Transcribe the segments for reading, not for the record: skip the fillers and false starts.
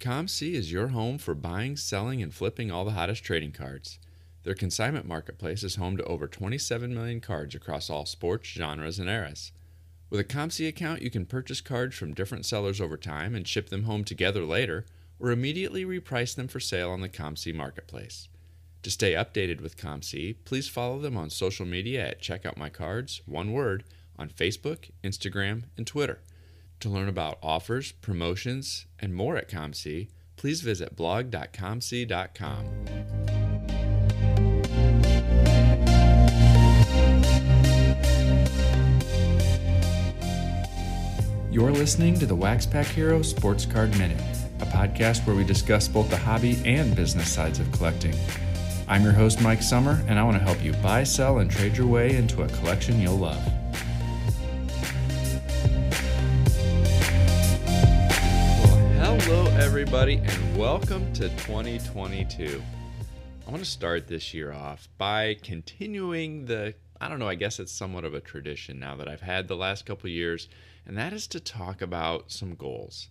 ComC is your home for buying, selling, and flipping all the hottest trading cards. Their consignment marketplace is home to over 27 million cards across all sports, genres, and eras. With a ComC account, you can purchase cards from different sellers over time and ship them home together later, or immediately reprice them for sale on the ComC marketplace. To stay updated with ComC, please follow them on social media at CheckOutMyCards, one word, on Facebook, Instagram, and Twitter. To learn about offers, promotions, and more at ComC, please visit blog.comc.com. You're listening to the Wax Pack Hero Sports Card Minute, a podcast where we discuss both the hobby and business sides of collecting. I'm your host, Mike Summer, and I want to help you buy, sell, and trade your way into a collection you'll love. Well, hello, everybody, and welcome to 2022. I want to start this year off by continuing the, I guess it's somewhat of a tradition now that I've had the last couple years, and that is to talk about some goals.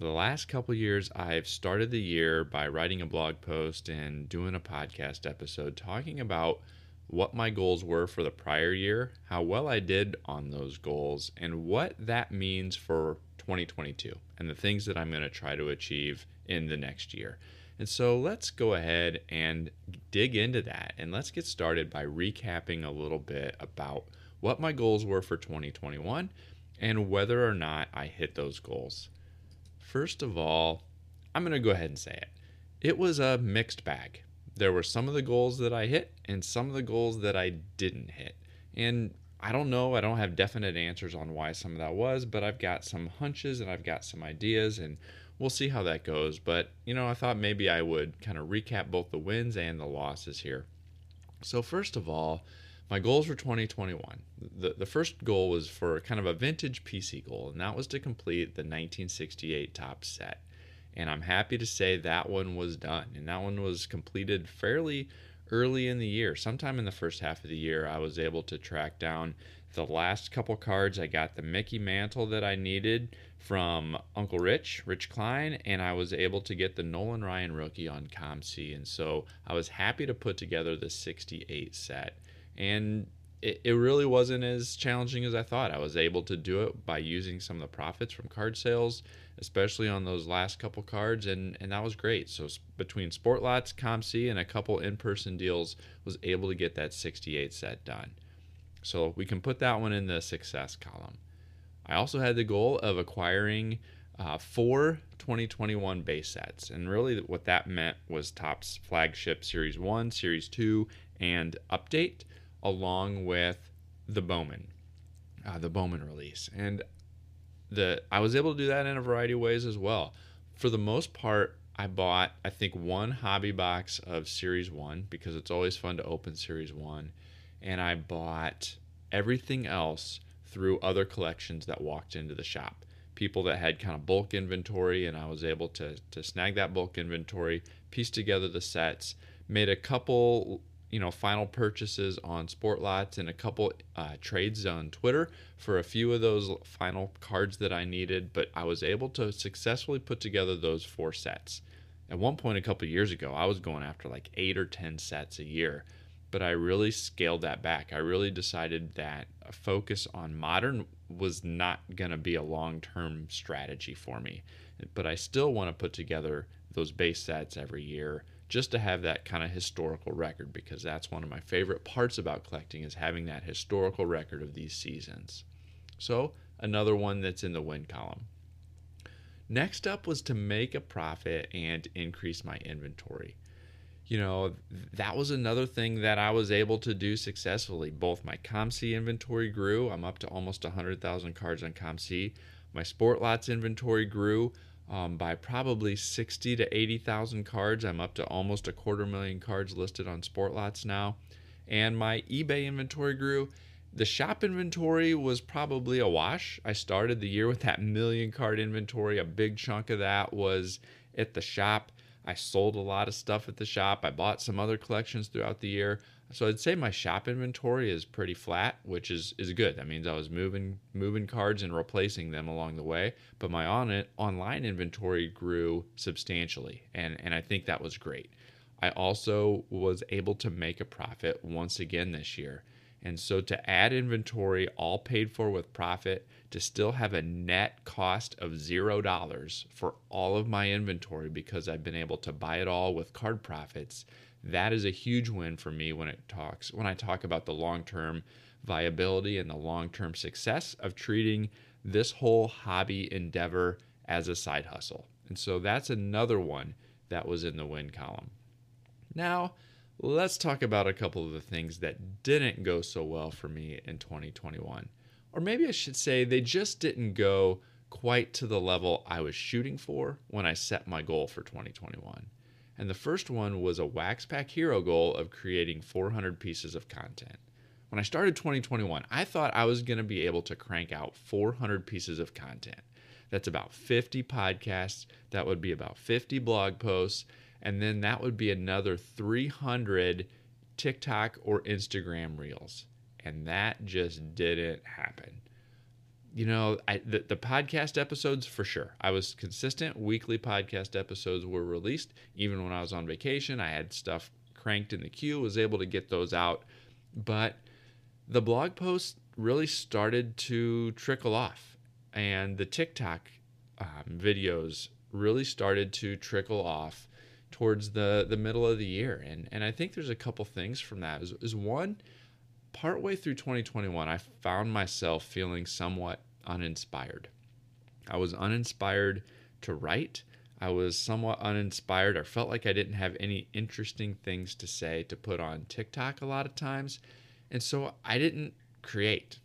The last couple years, I've started the year by writing a blog post and doing a podcast episode talking about what my goals were for the prior year, how well I did on those goals, and what that means for 2022 and the things that I'm going to try to achieve in the next year. And so let's go ahead and dig into that, and let's get started by recapping a little bit about what my goals were for 2021 and whether or not I hit those goals. First of all, I'm going to go ahead and say it. It was a mixed bag. There were some of the goals that I hit and some of the goals that I didn't hit. And I don't know, I don't have definite answers on why some of that was, but I've got some hunches and I've got some ideas, and we'll see how that goes. But, you know, I thought maybe I would kind of recap both the wins and the losses here. So first of all, my goals for 2021. The first goal was for kind of a vintage PC goal, and that was to complete the 1968 Topps set. And I'm happy to say that one was done, and that one was completed fairly early in the year. Sometime in the first half of the year, I was able to track down the last couple cards. I got the Mickey Mantle that I needed from Uncle Rich, Rich Klein, and I was able to get the Nolan Ryan rookie on ComC. And so I was happy to put together the 68 set. And it really wasn't as challenging as I thought. I was able to do it by using some of the profits from card sales, especially on those last couple cards, and that was great. So between Sportlots, ComC, and a couple in-person deals, was able to get that 68 set done. So we can put that one in the success column. I also had the goal of acquiring four 2021 base sets, and really what that meant was Topps Flagship Series 1, Series 2, and Update, along with the Bowman release. And I was able to do that in a variety of ways as well. For the most part, I bought, I think, one hobby box of Series 1, because it's always fun to open Series 1. And I bought everything else through other collections that walked into the shop. People that had kind of bulk inventory, and I was able to snag that bulk inventory, piece together the sets, made a couple final purchases on Sportlots and a couple trades on Twitter for a few of those final cards that I needed, but I was able to successfully put together those four sets. At one point a couple of years ago, I was going after like 8 or 10 sets a year, but I really scaled that back. I really decided that a focus on modern was not going to be a long-term strategy for me, but I still want to put together those base sets every year, just to have that kind of historical record, because that's one of my favorite parts about collecting, is having that historical record of these seasons. So another one that's in the win column. Next up was to make a profit and increase my inventory. You know, that was another thing that I was able to do successfully. Both my ComC inventory grew. I'm up to almost 100,000 cards on ComC. My Sportlots inventory grew by probably 60 to 80,000 cards. I'm up to almost 250,000 cards listed on Sportlots now. And my eBay inventory grew. The shop inventory was probably a wash. I started the year with that 1,000,000 card inventory. A big chunk of that was at the shop. I sold a lot of stuff at the shop. I bought some other collections throughout the year. So I'd say my shop inventory is pretty flat, which is good. That means I was moving cards and replacing them along the way. But my online inventory grew substantially, and I think that was great. I also was able to make a profit once again this year. And so to add inventory all paid for with profit, to still have a net cost of $0 for all of my inventory because I've been able to buy it all with card profits, that is a huge win for me when I talk about the long-term viability and the long-term success of treating this whole hobby endeavor as a side hustle. And so that's another one that was in the win column. Now, let's talk about a couple of the things that didn't go so well for me in 2021. Or maybe I should say they just didn't go quite to the level I was shooting for when I set my goal for 2021. And the first one was a Wax Pack Hero goal of creating 400 pieces of content. When I started 2021, I thought I was going to be able to crank out 400 pieces of content. That's about 50 podcasts. That would be about 50 blog posts. And then that would be another 300 TikTok or Instagram reels. And that just didn't happen. You know, the podcast episodes, for sure. I was consistent. Weekly podcast episodes were released. Even when I was on vacation, I had stuff cranked in the queue, was able to get those out. But the blog posts really started to trickle off. And the TikTok videos really started to trickle off towards the middle of the year. And I think there's a couple things from that. Is one, partway through 2021, I found myself feeling somewhat uninspired. I was uninspired to write. I was somewhat uninspired. I felt like I didn't have any interesting things to say to put on TikTok a lot of times. And so I didn't create.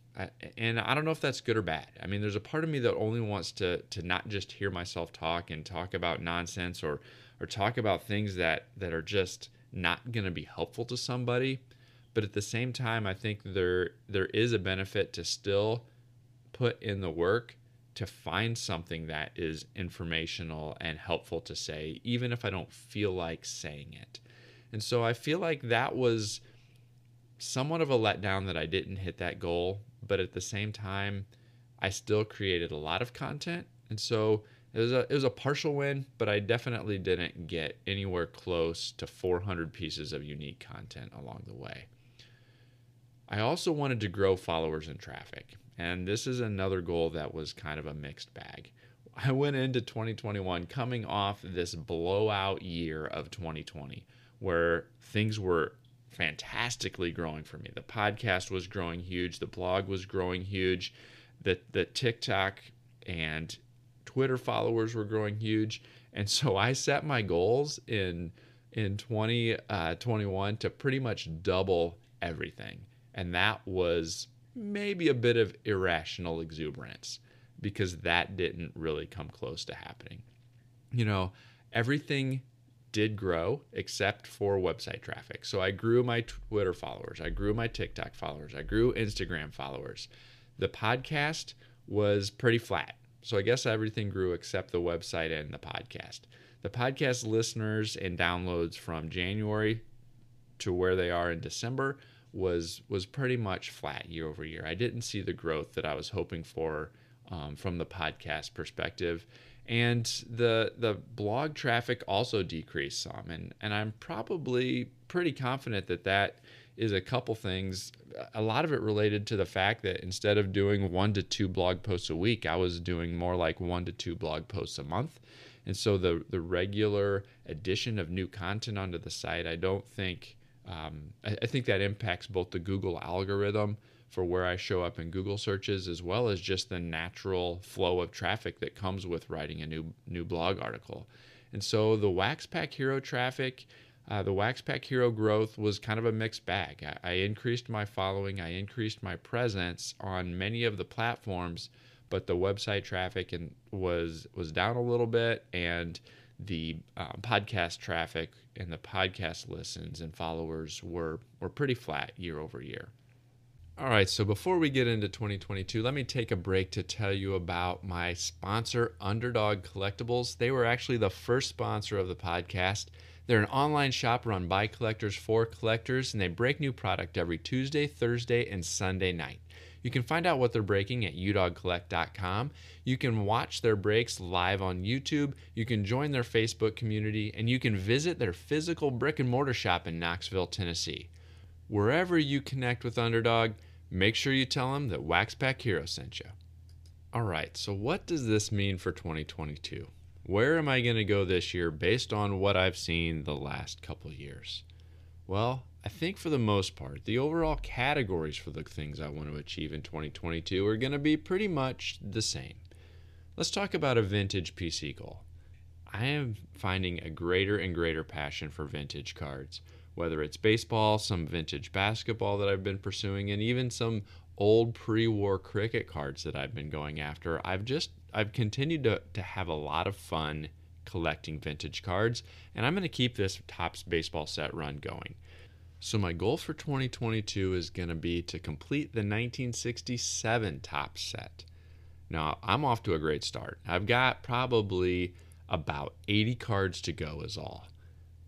And I don't know if that's good or bad. I mean, there's a part of me that only wants to not just hear myself talk and talk about nonsense or talk about things that are just not going to be helpful to somebody. But at the same time, I think there is a benefit to still put in the work to find something that is informational and helpful to say, even if I don't feel like saying it. And so I feel like that was somewhat of a letdown that I didn't hit that goal. But at the same time, I still created a lot of content. And so it was a partial win, but I definitely didn't get anywhere close to 400 pieces of unique content along the way. I also wanted to grow followers and traffic, and this is another goal that was kind of a mixed bag. I went into 2021 coming off this blowout year of 2020 where things were fantastically growing for me. The podcast was growing huge. The blog was growing huge. The TikTok and Twitter followers were growing huge. And so I set my goals in 2021 to pretty much double everything. And that was maybe a bit of irrational exuberance because that didn't really come close to happening. You know, everything did grow except for website traffic. So I grew my Twitter followers. I grew my TikTok followers. I grew Instagram followers. The podcast was pretty flat. So I guess everything grew except the website and the podcast. The podcast listeners and downloads from January to where they are in December was pretty much flat year over year. I didn't see the growth that I was hoping for from the podcast perspective. And the blog traffic also decreased some. And I'm probably pretty confident that is a couple things. A lot of it related to the fact that instead of doing 1 to 2 blog posts a week, I was doing more like 1 to 2 blog posts a month. And so the regular addition of new content onto the site, I don't think, I think that impacts both the Google algorithm for where I show up in Google searches, as well as just the natural flow of traffic that comes with writing a new blog article. And so the Wax Pack Hero traffic, the Wax Pack Hero growth was kind of a mixed bag. I increased my following, I increased my presence on many of the platforms, but the website traffic was down a little bit, and the podcast traffic and the podcast listens and followers were pretty flat year over year. All right, so before we get into 2022, let me take a break to tell you about my sponsor, Underdog Collectibles. They were actually the first sponsor of the podcast. They're an online shop run by collectors for collectors, and they break new product every Tuesday, Thursday, and Sunday night. You can find out what they're breaking at udogcollect.com. You can watch their breaks live on YouTube. You can join their Facebook community, and you can visit their physical brick and mortar shop in Knoxville, Tennessee. Wherever you connect with Underdog, make sure you tell them that Wax Pack Hero sent you. All right, so what does this mean for 2022? Where am I going to go this year based on what I've seen the last couple years? Well, I think for the most part, the overall categories for the things I want to achieve in 2022 are going to be pretty much the same. Let's talk about a vintage PC goal. I am finding a greater and greater passion for vintage cards. Whether it's baseball, some vintage basketball that I've been pursuing, and even some old pre-war cricket cards that I've been going after, I've continued to have a lot of fun collecting vintage cards, and I'm going to keep this Topps baseball set run going. So my goal for 2022 is going to be to complete the 1967 Topps set. Now, I'm off to a great start. I've got probably about 80 cards to go is all.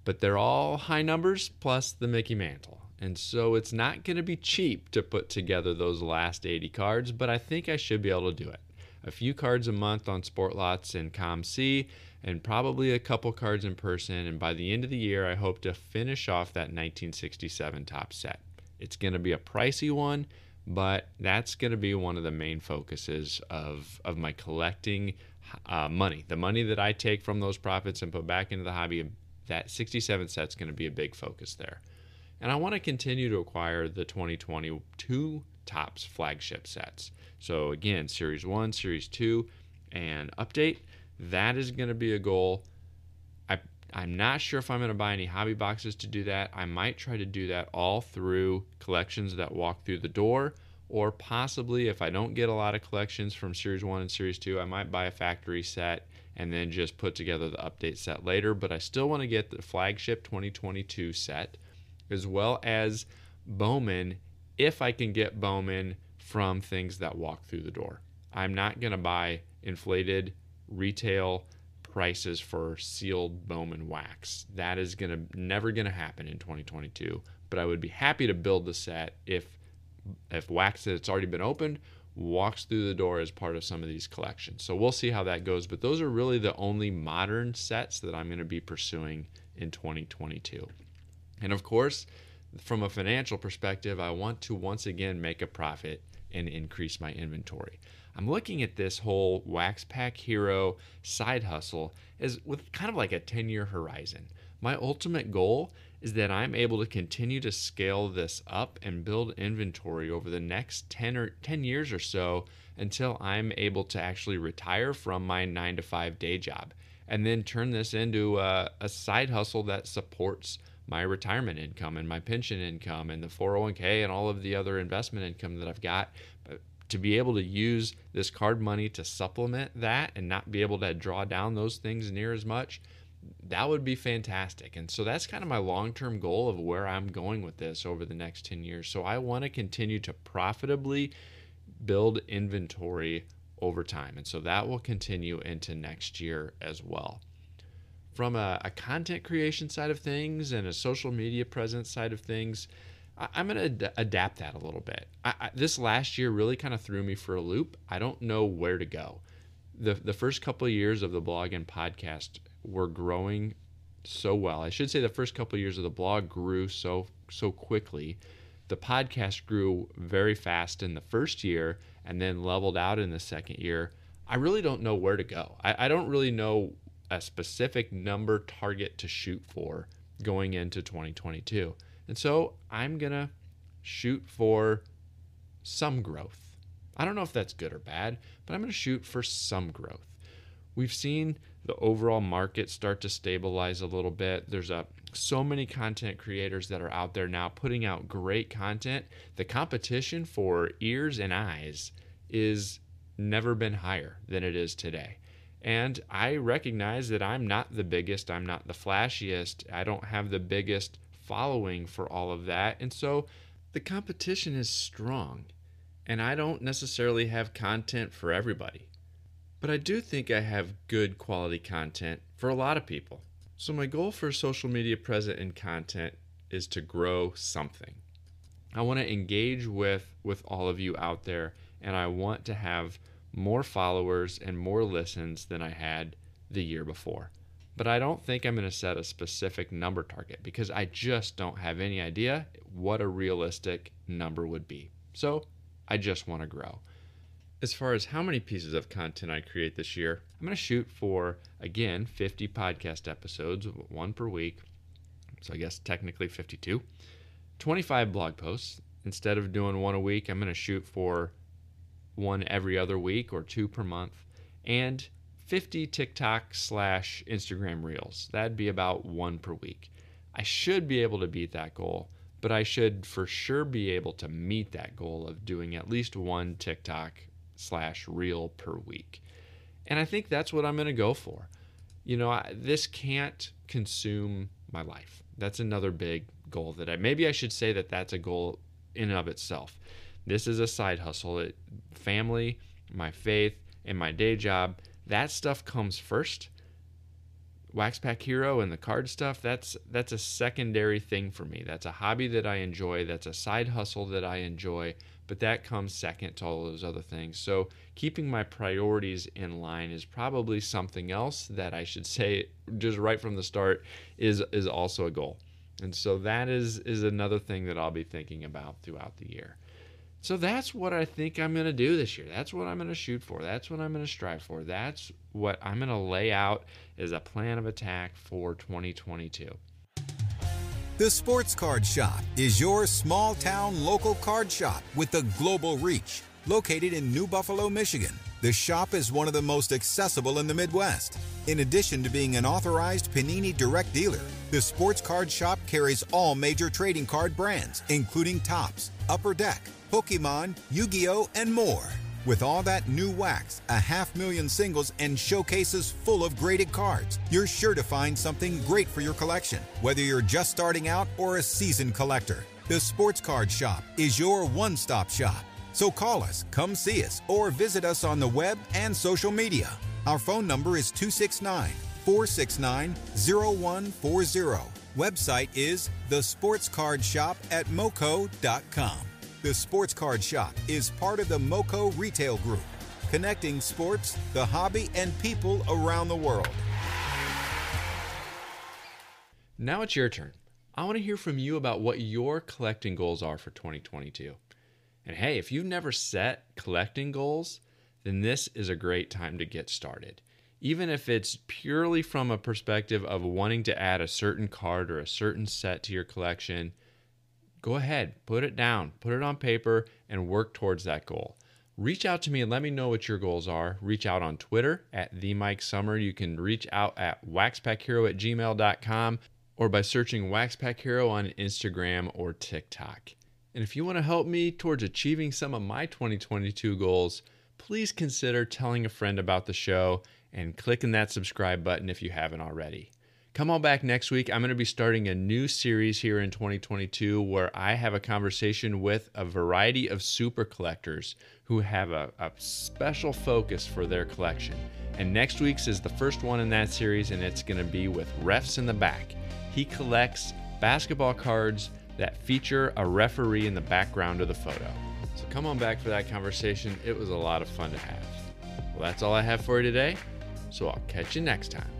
But they're all high numbers plus the Mickey Mantle. And so it's not going to be cheap to put together those last 80 cards, but I think I should be able to do it. A few cards a month on Sportlots and ComC, and probably a couple cards in person. And by the end of the year, I hope to finish off that 1967 Topps set. It's going to be a pricey one, but that's going to be one of the main focuses of my collecting money. The money that I take from those profits and put back into the hobby, that 67 set's going to be a big focus there. And I want to continue to acquire the 2022 Topps flagship sets. So again, Series 1, Series 2, and Update. That is going to be a goal. I'm not sure if I'm going to buy any hobby boxes to do that. I might try to do that all through collections that walk through the door, or possibly if I don't get a lot of collections from Series 1 and Series 2, I might buy a factory set and then just put together the update set later. But I still want to get the flagship 2022 set, as well as Bowman, if I can get Bowman from things that walk through the door. I'm not going to buy inflated retail prices for sealed Bowman wax. That is never going to happen in 2022, but I would be happy to build the set if wax that's already been opened walks through the door as part of some of these collections. So we'll see how that goes, but those are really the only modern sets that I'm going to be pursuing in 2022. And of course, from a financial perspective, I want to once again make a profit and increase my inventory. I'm looking at this whole Wax Pack Hero side hustle as with kind of like a 10-year horizon. My ultimate goal is that I'm able to continue to scale this up and build inventory over the next 10 years or so, until I'm able to actually retire from my 9-to-5 day job, and then turn this into a side hustle that supports my retirement income and my pension income and the 401k and all of the other investment income that I've got. But to be able to use this card money to supplement that and not be able to draw down those things near as much, that would be fantastic. And so that's kind of my long-term goal of where I'm going with this over the next 10 years. So I want to continue to profitably build inventory over time. And so that will continue into next year as well. From a content creation side of things and a social media presence side of things, I'm going to adapt that a little bit. This last year really kind of threw me for a loop. I don't know where to go. The first couple of years of the blog and podcast were growing so well. I should say the first couple of years of the blog grew so quickly. The podcast grew very fast in the first year and then leveled out in the second year. I really don't know where to go. I don't really know a specific number target to shoot for going into 2022. And so I'm going to shoot for some growth. I don't know if that's good or bad, but I'm going to shoot for some growth. We've seen the overall market start to stabilize a little bit. There's so many content creators that are out there now putting out great content. The competition for ears and eyes is never been higher than it is today. And I recognize that I'm not the biggest, I'm not the flashiest, I don't have the biggest following for all of that. And so the competition is strong, and I don't necessarily have content for everybody. But I do think I have good quality content for a lot of people. So my goal for social media presence and content is to grow something. I want to engage with all of you out there, and I want to have more followers and more listens than I had the year before. But I don't think I'm going to set a specific number target because I just don't have any idea what a realistic number would be. So I just want to grow. As far as how many pieces of content I create this year, I'm going to shoot for, again, 50 podcast episodes, one per week. So I guess technically 52. 25 blog posts. Instead of doing one a week, I'm going to shoot for one every other week or two per month. And 50 TikTok/Instagram reels. That'd be about one per week. I should be able to beat that goal, but I should for sure be able to meet that goal of doing at least one TikTok/reel per week. And I think that's what I'm going to go for. You know, this can't consume my life. That's another big goal that maybe I should say that that's a goal in and of itself. This is a side hustle. Family, my faith, and my day job, that stuff comes first. Wax Pack Hero and the card stuff, that's a secondary thing for me. That's a hobby that I enjoy. That's a side hustle that I enjoy, but that comes second to all those other things. So keeping my priorities in line is probably something else that I should say just right from the start is also a goal. And so that is another thing that I'll be thinking about throughout the year. So that's what I think I'm going to do this year. That's what I'm going to shoot for. That's what I'm going to strive for. That's what I'm going to lay out as a plan of attack for 2022. The Sports Card Shop is your small-town local card shop with a global reach. Located in New Buffalo, Michigan, the shop is one of the most accessible in the Midwest. In addition to being an authorized Panini direct dealer, the Sports Card Shop carries all major trading card brands, including Topps, Upper Deck, Pokemon, Yu-Gi-Oh, and more. With all that new wax, 500,000 singles, and showcases full of graded cards, you're sure to find something great for your collection, whether you're just starting out or a seasoned collector. The Sports Card Shop is your one-stop shop. So call us, come see us, or visit us on the web and social media. Our phone number is 269-469-0140. Website is thesportscardshop@moco.com. The Sports Card Shop is part of the MoCo Retail Group, connecting sports, the hobby, and people around the world. Now it's your turn. I want to hear from you about what your collecting goals are for 2022. And hey, if you've never set collecting goals, then this is a great time to get started. Even if it's purely from a perspective of wanting to add a certain card or a certain set to your collection, go ahead, put it down, put it on paper, and work towards that goal. Reach out to me and let me know what your goals are. Reach out on Twitter @TheMikeSummer. You can reach out at waxpackhero@gmail.com or by searching Wax Pack Hero on Instagram or TikTok. And if you want to help me towards achieving some of my 2022 goals, please consider telling a friend about the show and clicking that subscribe button if you haven't already. Come on back next week. I'm going to be starting a new series here in 2022 where I have a conversation with a variety of super collectors who have a special focus for their collection. And next week's is the first one in that series, and it's going to be with Refs in the Back. He collects basketball cards that feature a referee in the background of the photo. So come on back for that conversation. It was a lot of fun to have. Well, that's all I have for you today, so I'll catch you next time.